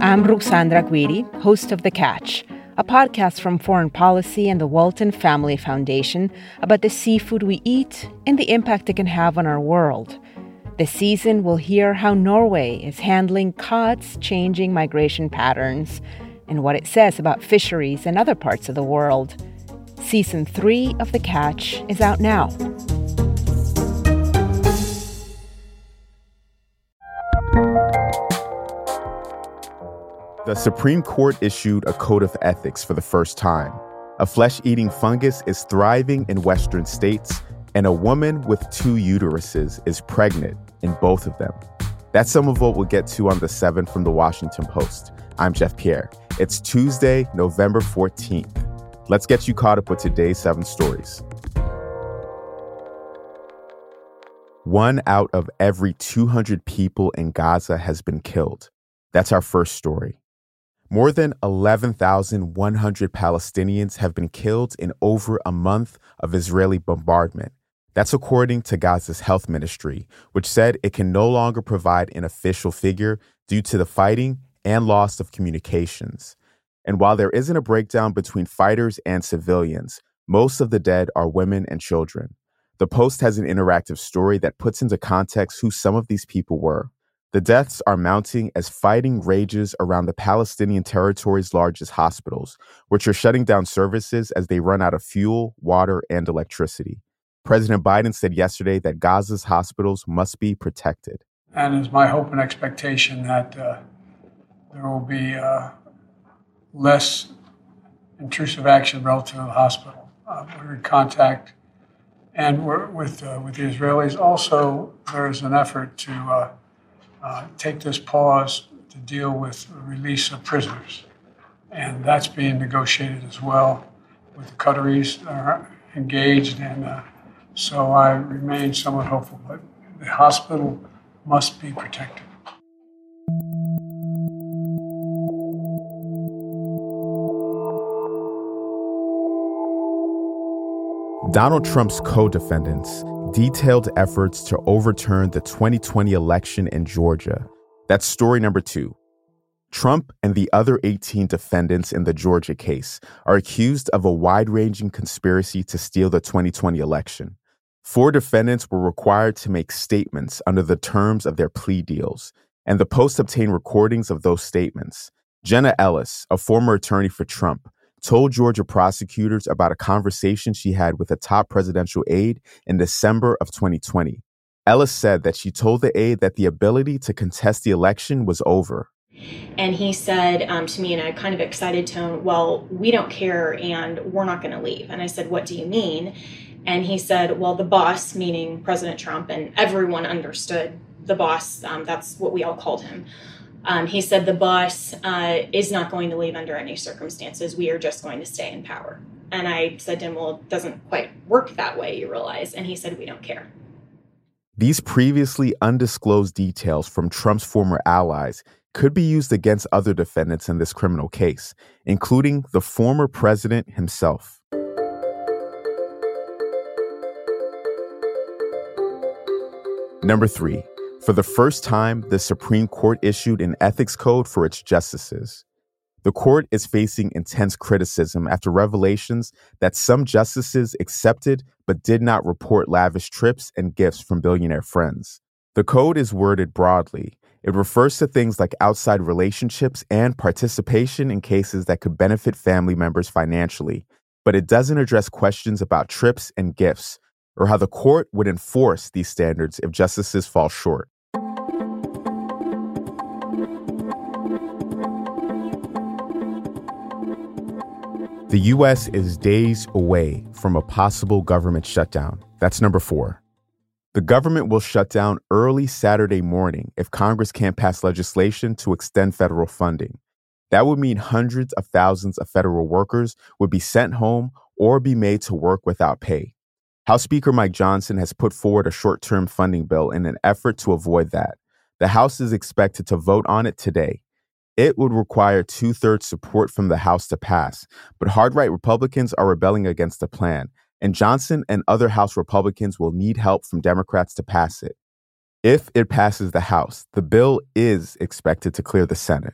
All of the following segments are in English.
I'm Ruxandra Guidi, host of The Catch, a podcast from Foreign Policy and the Walton Family Foundation about the seafood we eat and the impact it can have on our world. This season, we'll hear how Norway is handling cod's changing migration patterns and what it says about fisheries in other parts of the world. Season 3 of The Catch is out now. The Supreme Court issued a code of ethics for the first time. A flesh-eating fungus is thriving in Western states, and a woman with 2 uteruses is pregnant in both of them. That's some of what we'll get to on The 7 from The Washington Post. I'm Jeff Pierre. It's Tuesday, November 14th. Let's get you caught up with today's 7 stories. 1 out of every 200 people in Gaza has been killed. That's our first story. More than 11,100 Palestinians have been killed in over a month of Israeli bombardment. That's according to Gaza's health ministry, which said it can no longer provide an official figure due to the fighting and loss of communications. And while there isn't a breakdown between fighters and civilians, most of the dead are women and children. The Post has an interactive story that puts into context who some of these people were. The deaths are mounting as fighting rages around the Palestinian territory's largest hospitals, which are shutting down services as they run out of fuel, water, and electricity. President Biden said yesterday that Gaza's hospitals must be protected. And it's my hope and expectation that there will be less intrusive action relative to the hospital. We're in contact, and we're with the Israelis. Also, there is an effort to take this pause to deal with the release of prisoners. And that's being negotiated as well with the Qataris are engaged. And so I remain somewhat hopeful, but the hospital must be protected. Donald Trump's co-defendants detailed efforts to overturn the 2020 election in Georgia. That's story number 2. Trump and the other 18 defendants in the Georgia case are accused of a wide-ranging conspiracy to steal the 2020 election. 4 defendants were required to make statements under the terms of their plea deals, and the Post obtained recordings of those statements. Jenna Ellis, a former attorney for Trump, told Georgia prosecutors about a conversation she had with a top presidential aide in December of 2020. Ellis said that she told the aide that the ability to contest the election was over. And he said to me in a kind of excited tone, well, we don't care and we're not going to leave. And I said, what do you mean? And he said, well, the boss, meaning President Trump, and everyone understood the boss. That's what we all called him. He said the boss is not going to leave under any circumstances. We are just going to stay in power. And I said to him, well, it doesn't quite work that way, you realize. And he said, we don't care. These previously undisclosed details from Trump's former allies could be used against other defendants in this criminal case, including the former president himself. Number 3. For the first time, the Supreme Court issued an ethics code for its justices. The court is facing intense criticism after revelations that some justices accepted but did not report lavish trips and gifts from billionaire friends. The code is worded broadly. It refers to things like outside relationships and participation in cases that could benefit family members financially, but it doesn't address questions about trips and gifts, or how the court would enforce these standards if justices fall short. The U.S. is days away from a possible government shutdown. That's number 4. The government will shut down early Saturday morning if Congress can't pass legislation to extend federal funding. That would mean hundreds of thousands of federal workers would be sent home or be made to work without pay. House Speaker Mike Johnson has put forward a short-term funding bill in an effort to avoid that. The House is expected to vote on it today. It would require 2/3 support from the House to pass, but hard-right Republicans are rebelling against the plan, and Johnson and other House Republicans will need help from Democrats to pass it. If it passes the House, the bill is expected to clear the Senate.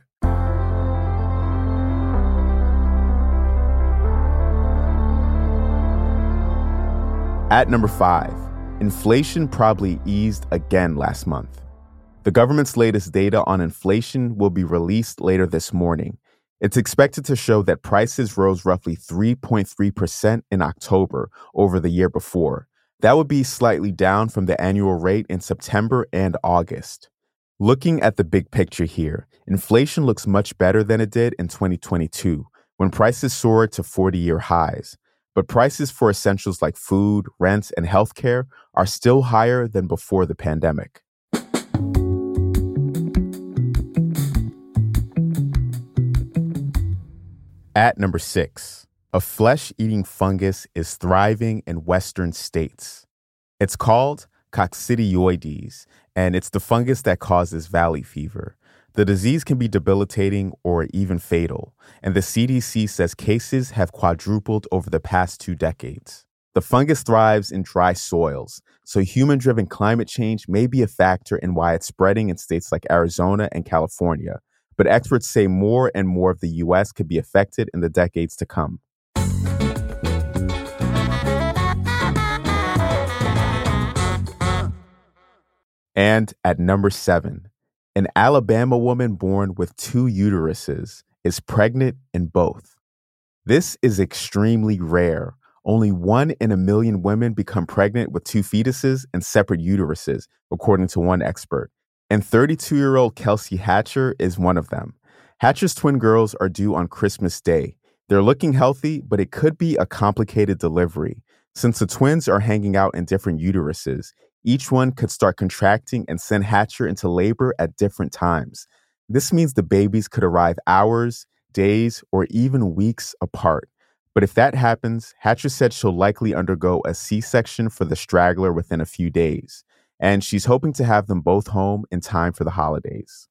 At number 5, inflation probably eased again last month. The government's latest data on inflation will be released later this morning. It's expected to show that prices rose roughly 3.3% in October over the year before. That would be slightly down from the annual rate in September and August. Looking at the big picture here, inflation looks much better than it did in 2022, when prices soared to 40-year highs. But prices for essentials like food, rent, and healthcare are still higher than before the pandemic. At number 6. A flesh-eating fungus is thriving in Western states. It's called Coccidioides, and it's the fungus that causes valley fever. The disease can be debilitating or even fatal, and the CDC says cases have quadrupled over the past 2 decades. The fungus thrives in dry soils, so human-driven climate change may be a factor in why it's spreading in states like Arizona and California. But experts say more and more of the U.S. could be affected in the decades to come. And at number 7, an Alabama woman born with 2 uteruses is pregnant in both. This is extremely rare. Only 1 in a million women become pregnant with 2 fetuses and separate uteruses, according to one expert. And 32-year-old Kelsey Hatcher is one of them. Hatcher's twin girls are due on Christmas Day. They're looking healthy, but it could be a complicated delivery. Since the twins are hanging out in different uteruses, each one could start contracting and send Hatcher into labor at different times. This means the babies could arrive hours, days, or even weeks apart. But if that happens, Hatcher said she'll likely undergo a C-section for the straggler within a few days. And she's hoping to have them both home in time for the holidays.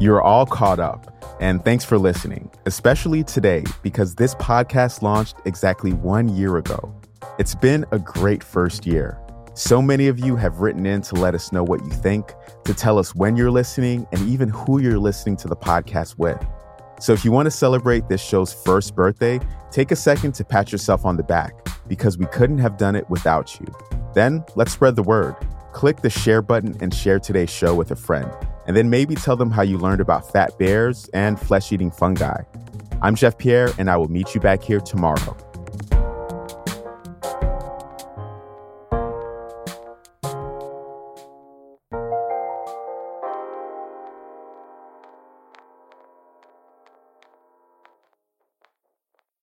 You're all caught up. And thanks for listening, especially today, because this podcast launched exactly 1 year ago. It's been a great first year. So many of you have written in to let us know what you think, to tell us when you're listening, and even who you're listening to the podcast with. So if you want to celebrate this show's first birthday, take a second to pat yourself on the back, because we couldn't have done it without you. Then let's spread the word. Click the share button and share today's show with a friend. And then maybe tell them how you learned about fat bears and flesh-eating fungi. I'm Jeff Pierre, and I will meet you back here tomorrow.